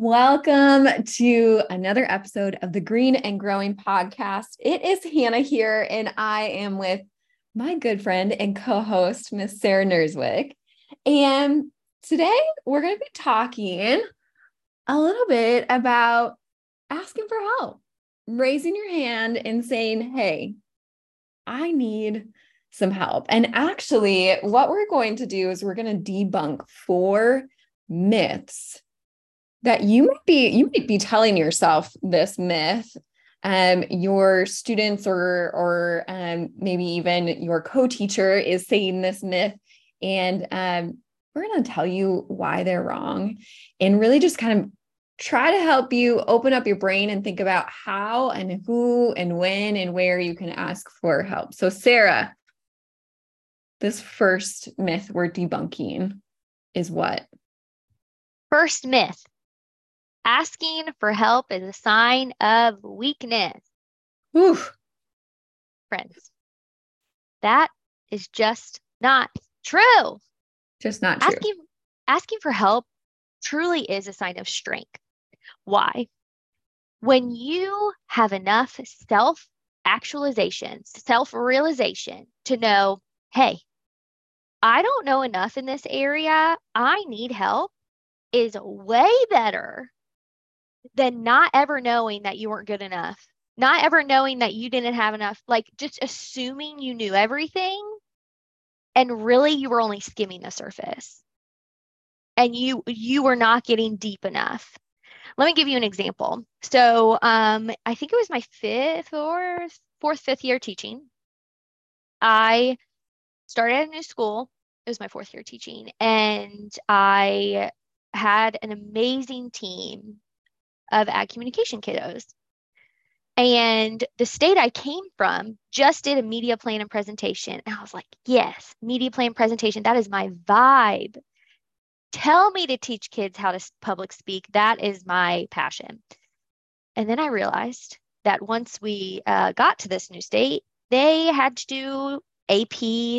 Welcome to another episode of the Green and Growing podcast. It is Hannah here, and I am with my good friend and co-host, Miss Sarah Nursewick. And today we're going to be talking a little bit about asking for help, raising your hand and saying, hey, I need some help. And actually what we're going to do is we're going to debunk 4 myths that you might be telling yourself this myth, your students or maybe even your co-teacher is saying this myth, and we're going to tell you why they're wrong and really just kind of try to help you open up your brain and think about how and who and when and where you can ask for help. So Sarah, this first myth we're debunking is what? First myth. Asking for help is a sign of weakness. Oof. Friends, that is just not true. Just not true. Asking for help truly is a sign of strength. Why? When you have enough self-actualization, self-realization to know, hey, I don't know enough in this area, I need help, is way better than not ever knowing that you weren't good enough, not ever knowing that you didn't have enough, like just assuming you knew everything and really you were only skimming the surface and you were not getting deep enough. Let me give you an example. So I think it was my fifth year teaching. I started at a new school. It was my 4th year teaching, and I had an amazing team of ag communication kiddos. And the state I came from just did a media plan and presentation. And I was like, yes, media plan presentation. That is my vibe. Tell me to teach kids how to public speak. That is my passion. And then I realized that once we got to this new state, they had to do AP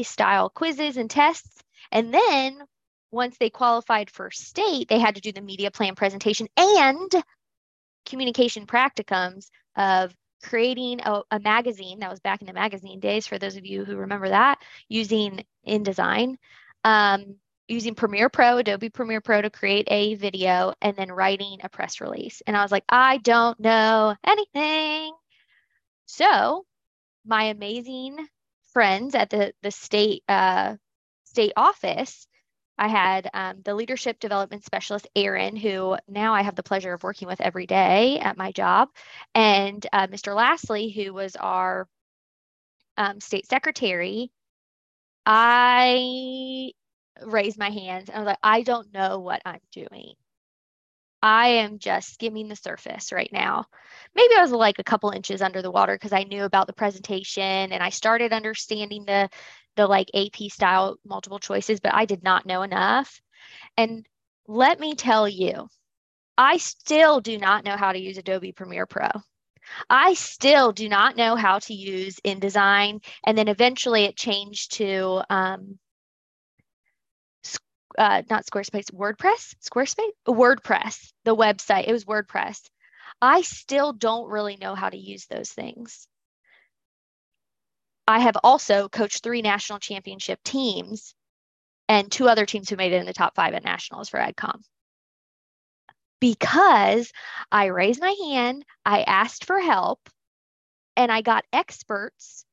style quizzes and tests. And then once they qualified for state, they had to do the media plan presentation and communication practicums of creating a magazine. That was back in the magazine days, for those of you who remember that, using InDesign, using Premiere Pro, Adobe Premiere Pro to create a video, and then writing a press release. And I was like, I don't know anything. So my amazing friends at the state office, I had the leadership development specialist, Aaron, who now I have the pleasure of working with every day at my job, and Mr. Lassley, who was our state secretary. I raised my hands and I was like, I don't know what I'm doing. I am just skimming the surface right now. Maybe I was like a couple inches under the water because I knew about the presentation and I started understanding the like AP style multiple choices, but I did not know enough. And let me tell you, I still do not know how to use Adobe Premiere Pro. I still do not know how to use InDesign. And then eventually it changed to WordPress, the website. It was WordPress. I still don't really know how to use those things. I have also coached 3 national championship teams and 2 other teams who made it in the top 5 at nationals for EdCom. Because I raised my hand, I asked for help, and I got experts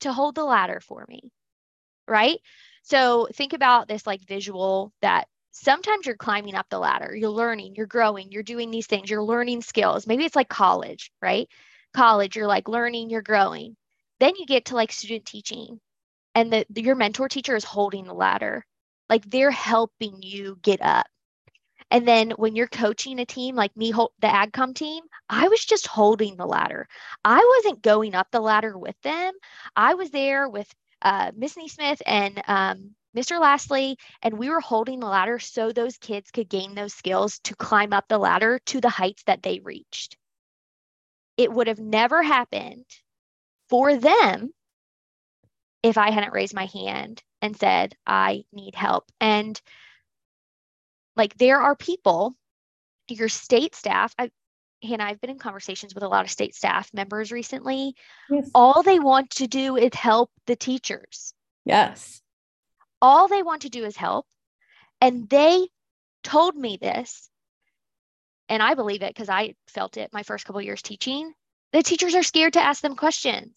to hold the ladder for me, right? So think about this like visual that sometimes you're climbing up the ladder, you're learning, you're growing, you're doing these things, you're learning skills. Maybe it's like college, right? College, you're like learning, you're growing. Then you get to like student teaching, and your mentor teacher is holding the ladder. Like they're helping you get up. And then when you're coaching a team, like me, the AgCom team, I was just holding the ladder. I wasn't going up the ladder with them. I was there with Miss Neesmith and Mr. Lassley, and we were holding the ladder so those kids could gain those skills to climb up the ladder to the heights that they reached. It would have never happened for them if I hadn't raised my hand and said, I need help. And like there are people your state staff, Hannah, I've been in conversations with a lot of state staff members recently. Yes. All they want to do is help the teachers. Yes. All they want to do is help. And they told me this, and I believe it because I felt it my first couple of years teaching. The teachers are scared to ask them questions.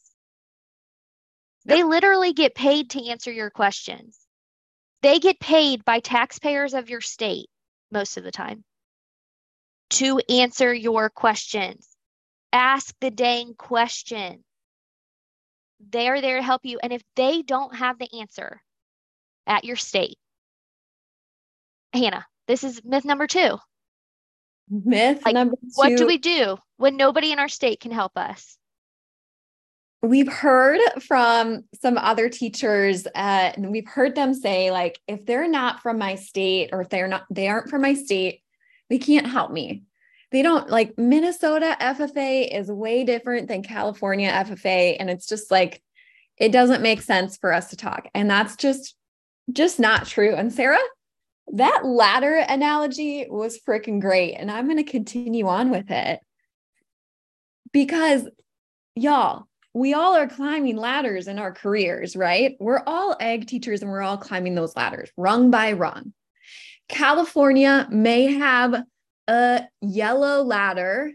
Yep. They literally get paid to answer your questions. They get paid by taxpayers of your state most of the time to answer your questions. Ask the dang question. They are there to help you. And if they don't have the answer at your state, Hannah, this is myth number two. Myth number two. What do we do when nobody in our state can help us? We've heard from some other teachers, and we've heard them say, like, if they're not from my state, or if they aren't from my state, they can't help me. They don't, like, Minnesota FFA is way different than California FFA. And it's just like, it doesn't make sense for us to talk. And that's just not true. And Sarah, that latter analogy was freaking great. And I'm going to continue on with it because, y'all, we all are climbing ladders in our careers, right? We're all egg teachers and we're all climbing those ladders rung by rung. California may have a yellow ladder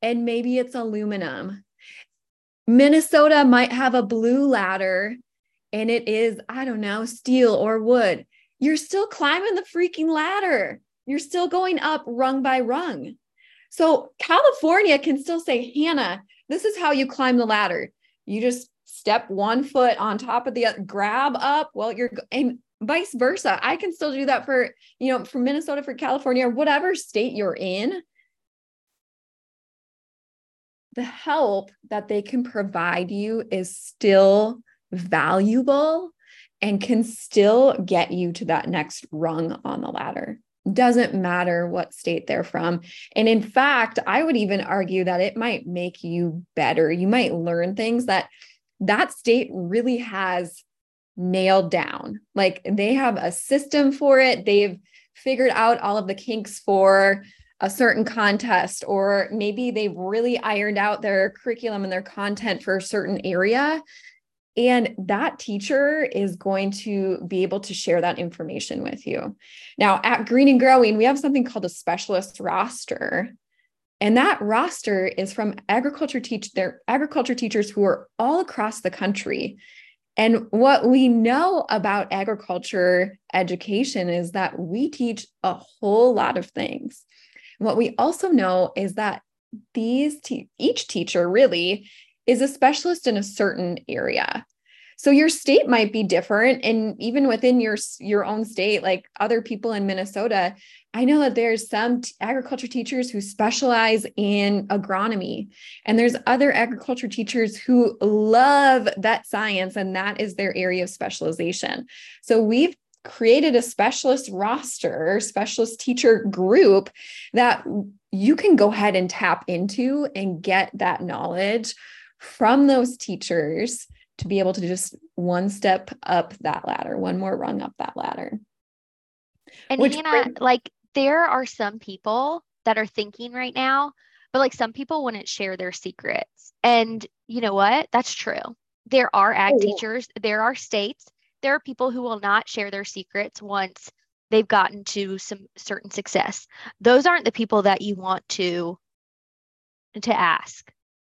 and maybe it's aluminum. Minnesota might have a blue ladder and it is, I don't know, steel or wood. You're still climbing the freaking ladder. You're still going up rung by rung. So California can still say, Hannah, this is how you climb the ladder. You just step one foot on top of the other, grab up. Well, and vice versa. I can still do that for, from Minnesota, for California, or whatever state you're in. The help that they can provide you is still valuable and can still get you to that next rung on the ladder. Doesn't matter what state they're from. And in fact, I would even argue that it might make you better. You might learn things that state really has nailed down. Like, they have a system for it. They've figured out all of the kinks for a certain contest, or maybe they've really ironed out their curriculum and their content for a certain area. And that teacher is going to be able to share that information with you. Now, at Green and Growing, we have something called a specialist roster. And that roster is from agriculture teachers who are all across the country. And what we know about agriculture education is that we teach a whole lot of things. What we also know is that each teacher really is a specialist in a certain area. So your state might be different. And even within your own state, like other people in Minnesota, I know that there's some agriculture teachers who specialize in agronomy, and there's other agriculture teachers who love that science, and that is their area of specialization. So we've created a specialist roster, specialist teacher group that you can go ahead and tap into and get that knowledge from those teachers to be able to just one step up that ladder, one more rung up that ladder. And there are some people that are thinking right now, but like, some people wouldn't share their secrets. And you know what? That's true. There are ag teachers, there are states, there are people who will not share their secrets once they've gotten to some certain success. Those aren't the people that you want to ask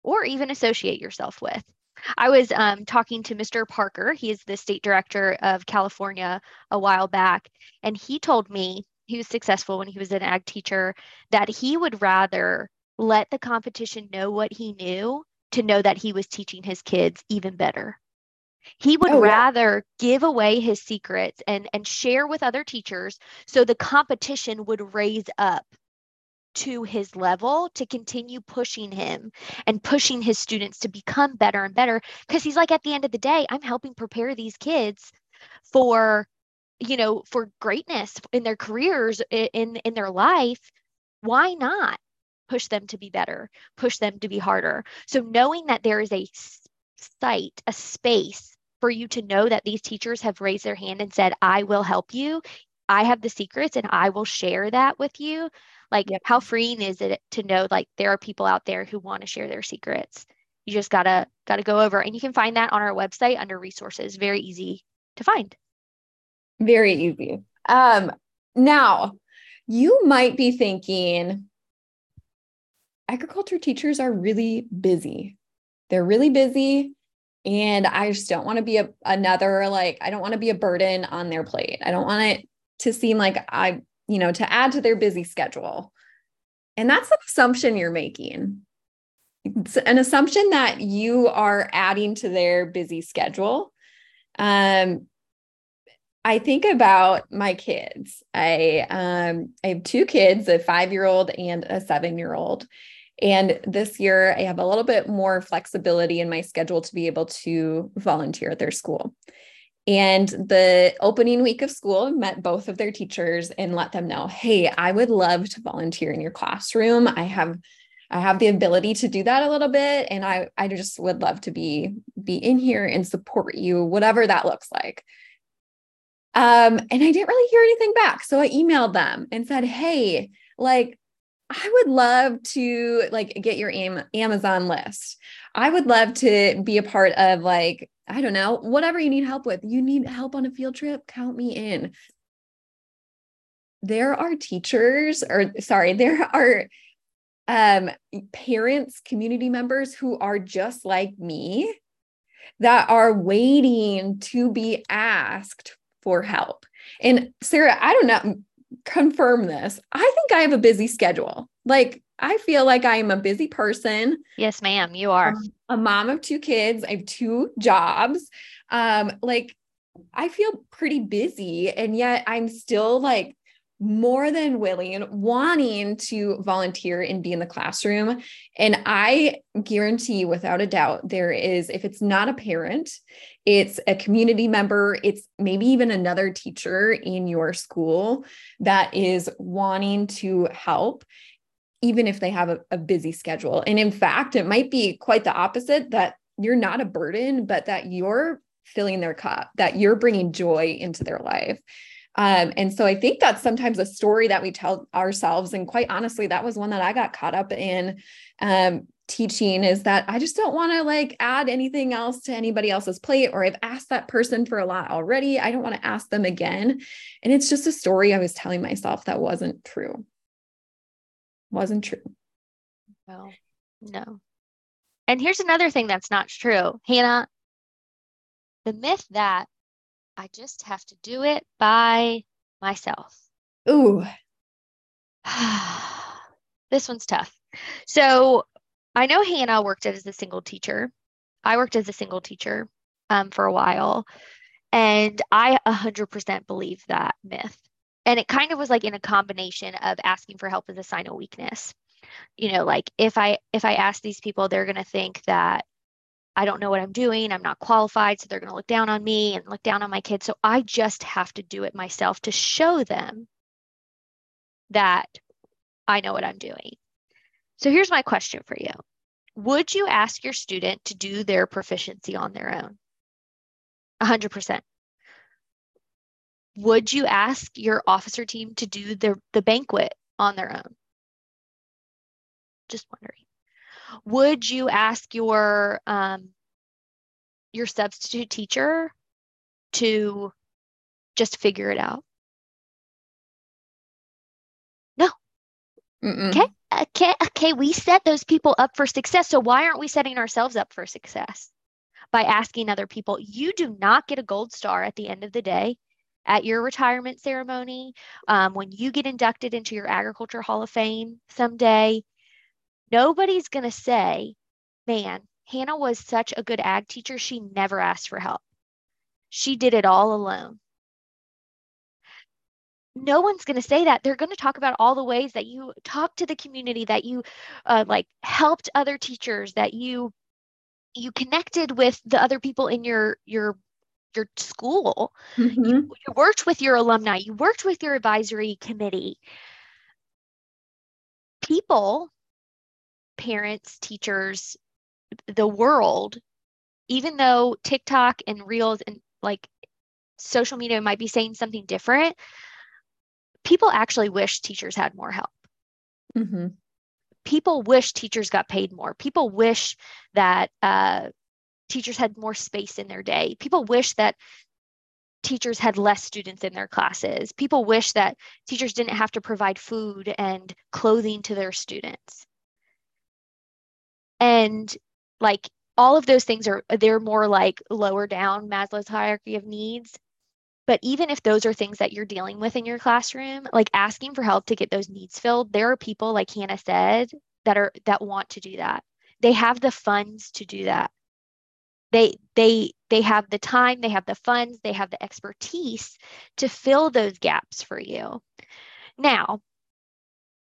or even associate yourself with. I was talking to Mr. Parker. He is the state director of California a while back. And he told me he was successful when he was an ag teacher, that he would rather let the competition know what he knew to know that he was teaching his kids even better. He would rather give away his secrets and share with other teachers so the competition would raise up to his level to continue pushing him and pushing his students to become better and better. Because he's like, at the end of the day, I'm helping prepare these kids for greatness in their careers, in their life. Why not push them to be better, push them to be harder? So knowing that there is a site, a space for you to know that these teachers have raised their hand and said, I will help you, I have the secrets and I will share that with you. Like, yep. How freeing is it to know, like, there are people out there who want to share their secrets? You just gotta go over, and you can find that on our website under resources. Very easy to find. Very easy. Now, you might be thinking, agriculture teachers are really busy. They're really busy. And I just don't want to be I don't want to be a burden on their plate. I don't want it to seem like to add to their busy schedule. And that's an assumption you're making. It's an assumption that you are adding to their busy schedule. I think about my kids. I have two kids, a 5-year-old and a 7-year-old. And this year I have a little bit more flexibility in my schedule to be able to volunteer at their school. And the opening week of school, met both of their teachers and let them know, hey, I would love to volunteer in your classroom. I have the ability to do that a little bit. And I just would love to be in here and support you, whatever that looks like. And I didn't really hear anything back. So I emailed them and said, hey, like, I would love to get your Amazon list. I would love to be a part of I don't know, whatever you need help with. You need help on a field trip? Count me in. There are parents, community members who are just like me that are waiting to be asked for help. And Sarah, I don't know, confirm this. I think I have a busy schedule. I feel like I am a busy person. Yes, ma'am, you are. I'm a mom of two kids. I have two jobs. I feel pretty busy, and yet I'm still more than willing, wanting to volunteer and be in the classroom. And I guarantee, without a doubt, there is, if it's not a parent, it's a community member, it's maybe even another teacher in your school that is wanting to help, even if they have a busy schedule. And in fact, it might be quite the opposite, that you're not a burden, but that you're filling their cup, that you're bringing joy into their life. And so I think that's sometimes a story that we tell ourselves. And quite honestly, that was one that I got caught up in teaching, is that I just don't want to add anything else to anybody else's plate, or I've asked that person for a lot already. I don't want to ask them again. And it's just a story I was telling myself that wasn't true. No. And here's another thing that's not true, Hannah, the myth that I just have to do it by myself. Ooh. This one's tough. So I know Hannah worked as a single teacher. I worked as a single teacher for a while. And I 100% believe that myth. And it kind of was in a combination of asking for help is a sign of weakness. If I ask these people, they're going to think that I don't know what I'm doing. I'm not qualified. So they're going to look down on me and look down on my kids. So I just have to do it myself to show them that I know what I'm doing. So here's my question for you. Would you ask your student to do their proficiency on their own? 100%. Would you ask your officer team to do the banquet on their own? Just wondering. Would you ask your substitute teacher to just figure it out? No. Mm-mm. Okay. We set those people up for success. So why aren't we setting ourselves up for success by asking other people? You do not get a gold star at the end of the day at your retirement ceremony, when you get inducted into your Agriculture Hall of Fame someday. Nobody's going to say, man, Hannah was such a good ag teacher. She never asked for help. She did it all alone. No one's going to say that. They're going to talk about all the ways that you talked to the community, that you helped other teachers, that you connected with the other people in your school. Mm-hmm. You worked with your alumni. You worked with your advisory committee. People, parents, teachers, the world, even though TikTok and Reels and social media might be saying something different, people actually wish teachers had more help. Mm-hmm. People wish teachers got paid more. People wish that teachers had more space in their day. People wish that teachers had less students in their classes. People wish that teachers didn't have to provide food and clothing to their students. And like all of those things are, they're more like lower down Maslow's hierarchy of needs. But even if those are things that you're dealing with in your classroom, like asking for help to get those needs filled, there are people, like Hannah said, that want to do that. They have the funds to do that. They have the time, they have the funds, they have the expertise to fill those gaps for you. Now,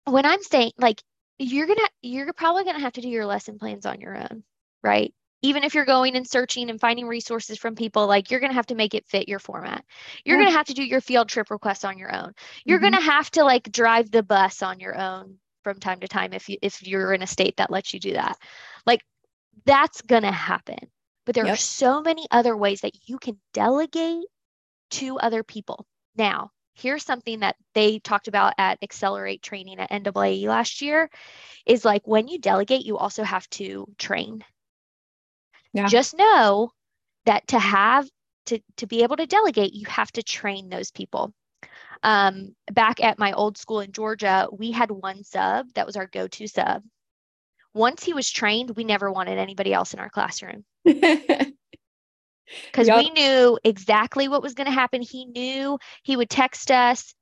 when I'm saying like you're probably gonna have to do your lesson plans on your own, right? Even if you're going and searching and finding resources from people, like you're going to have to make it fit your format. You're going to have to do your field trip requests on your own. You're going to have to like drive the bus on your own from time to time if you're in a state that lets you do that. Like that's going to happen. But there are so many other ways that you can delegate to other people. Now, here's something that they talked about at Accelerate Training at NAAE last year is like when you delegate, you also have to train. Yeah. Just know that to be able to delegate, you have to train those people. Back at my old school in Georgia, we had one sub that was our go-to sub. Once he was trained, we never wanted anybody else in our classroom because we knew exactly what was going to happen. He knew he would text us,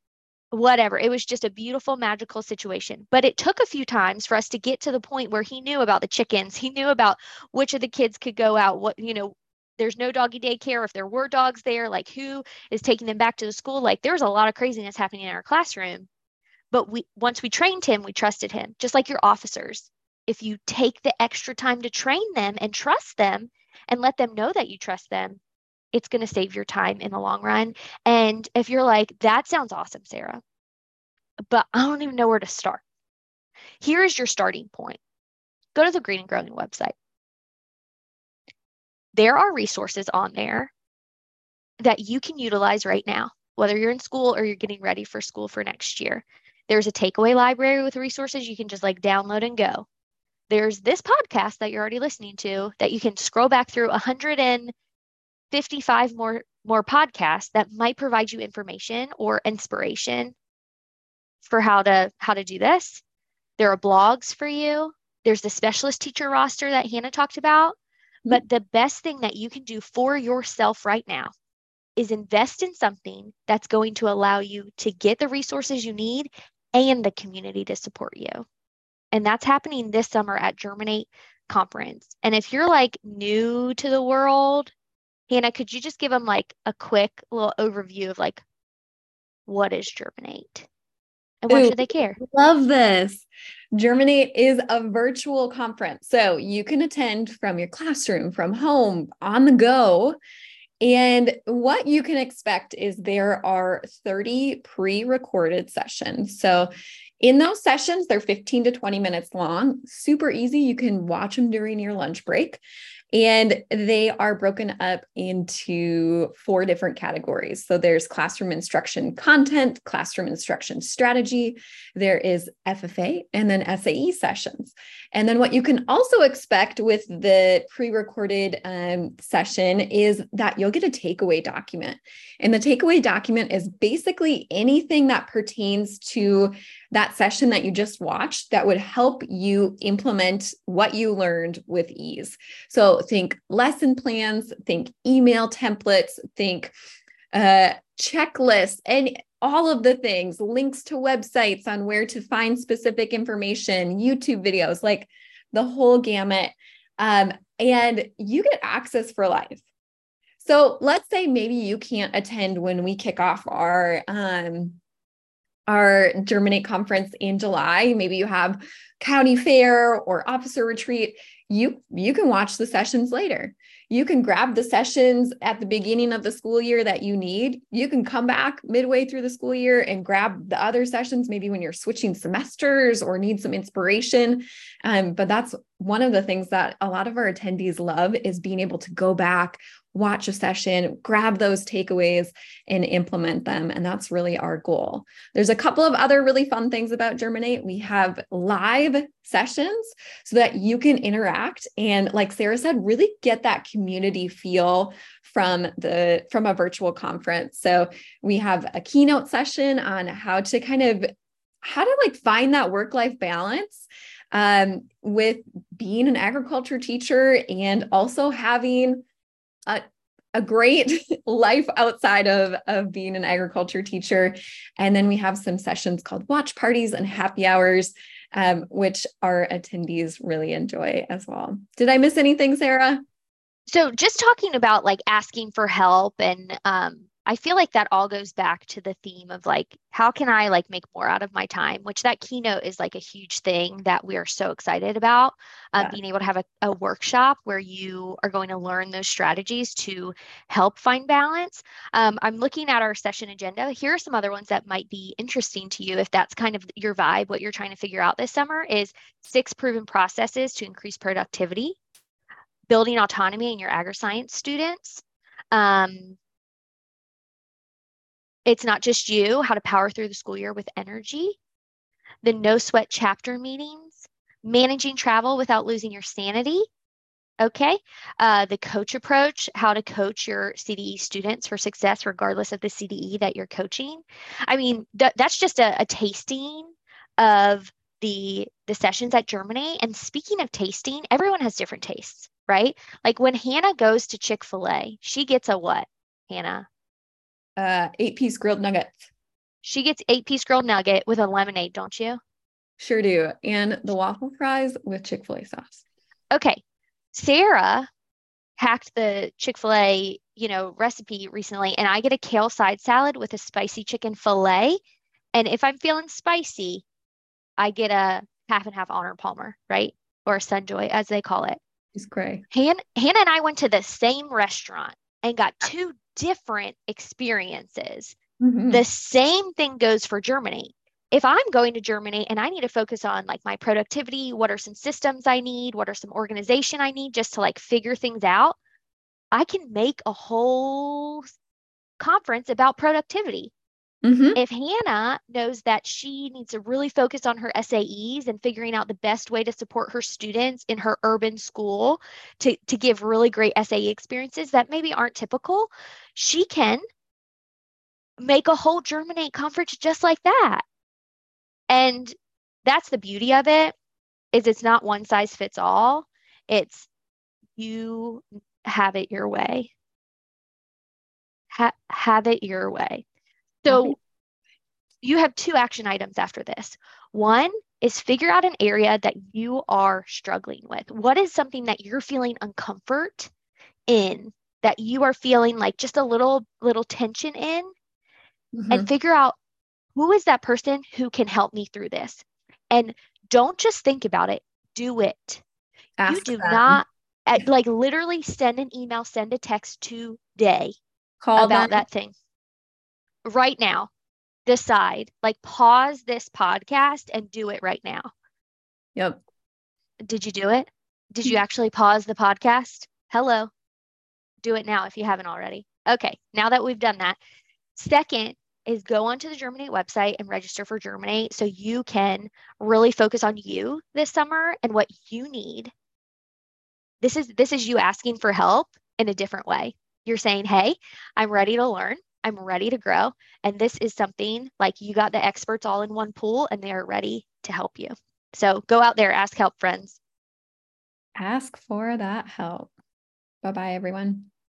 whatever. It was just a beautiful, magical situation. But it took a few times for us to get to the point where he knew about the chickens. He knew about which of the kids could go out. What, you know, there's no doggy daycare. If there were dogs there, like who is taking them back to the school? Like there was a lot of craziness happening in our classroom. But once we trained him, we trusted him. Just like your officers. If you take the extra time to train them and trust them and let them know that you trust them, it's going to save your time in the long run. And if you're like, that sounds awesome, Sarah, but I don't even know where to start. Here is your starting point. Go to the Green and Growing website. There are resources on there that you can utilize right now, whether you're in school or you're getting ready for school for next year. There's a takeaway library with resources you can just like download and go. There's this podcast that you're already listening to that you can scroll back through 155 more podcasts that might provide you information or inspiration for how to do this. There are blogs for you. There's the specialist teacher roster that Hannah talked about. But the best thing that you can do for yourself right now is invest in something that's going to allow you to get the resources you need and the community to support you. And that's happening this summer at Germinate Conference. And if you're like new to the world, Hannah, could you just give them like a quick little overview of like, what is Germinate and why should they care? Love this. Germinate is a virtual conference. So you can attend from your classroom, from home, on the go. And what you can expect is there are 30 pre-recorded sessions. So in those sessions, they're 15 to 20 minutes long, super easy. You can watch them during your lunch break. And they are broken up into 4 different categories. So there's classroom instruction content, classroom instruction strategy, there is FFA, and then SAE sessions. And then what you can also expect with the pre-recorded session is that you'll get a takeaway document. And the takeaway document is basically anything that pertains to that session that you just watched that would help you implement what you learned with ease. So think lesson plans, think email templates, think checklists, and all of the things, links to websites on where to find specific information, YouTube videos, like the whole gamut. And you get access for life. So let's say maybe you can't attend when we kick off our Germinate conference in July. Maybe you have county fair or officer retreat. You can watch the sessions later. You can grab the sessions at the beginning of the school year that you need. You can come back midway through the school year and grab the other sessions, maybe when you're switching semesters or need some inspiration. But that's one of the things that a lot of our attendees love is being able to go back, watch a session, grab those takeaways and implement them. And that's really our goal. There's a couple of other really fun things about Germinate. We have live sessions so that you can interact. And like Sarah said, really get that community feel from a virtual conference. So we have a keynote session on how to find that work-life balance with being an agriculture teacher and also having a great life outside of being an agriculture teacher. And then we have some sessions called watch parties and happy hours, which our attendees really enjoy as well. Did I miss anything, Sarah? So just talking about like asking for help, and I feel like that all goes back to the theme of like, how can I like make more out of my time, which that keynote is like a huge thing that we are so excited about, being able to have a workshop where you are going to learn those strategies to help find balance. I'm looking at our session agenda. Here are some other ones that might be interesting to you if that's kind of your vibe. What you're trying to figure out this summer is 6 proven processes to increase productivity, building autonomy in your agri-science students, it's not just you, how to power through the school year with energy, the no sweat chapter meetings, managing travel without losing your sanity, okay? The coach approach, how to coach your CDE students for success regardless of the CDE that you're coaching. I mean, that's just a tasting of the sessions at Germinate. And speaking of tasting, everyone has different tastes, right? Like when Hannah goes to Chick-fil-A, she gets a what, Hannah? 8-piece grilled nugget. She gets 8-piece grilled nugget with a lemonade, don't you? Sure do. And the waffle fries with Chick-fil-A sauce. Okay. Sarah hacked the Chick-fil-A, recipe recently, and I get a kale side salad with a spicy chicken fillet. And if I'm feeling spicy, I get a half and half Honker Palmer, right? Or a Sunjoy, as they call it. It's great. Hannah and I went to the same restaurant and got 2 different experiences. Mm-hmm. The same thing goes for Germinate. If I'm going to Germinate and I need to focus on like my productivity, what are some systems I need? What are some organization I need just to like figure things out? I can make a whole conference about productivity. Mm-hmm. If Hannah knows that she needs to really focus on her SAEs and figuring out the best way to support her students in her urban school to give really great SAE experiences that maybe aren't typical, she can make a whole Germinate conference just like that. And that's the beauty of it, is it's not one size fits all. It's you have it your way. Have it your way. So you have 2 action items after this. One is figure out an area that you are struggling with. What is something that you're feeling uncomfort in, that you are feeling like just a little tension in? Mm-hmm. And figure out, who is that person who can help me through this? And don't just think about it. Do it. Literally send an email, send a text today about that thing. Right now, decide, like pause this podcast and do it right now. Yep. Did you do it? Did you actually pause the podcast? Hello. Do it now if you haven't already. Okay. Now that we've done that, second is go onto the Germinate website and register for Germinate so you can really focus on you this summer and what you need. This is you asking for help in a different way. You're saying, hey, I'm ready to learn. I'm ready to grow. And this is something like you got the experts all in one pool and they're ready to help you. So go out there, ask help, friends. Ask for that help. Bye-bye, everyone.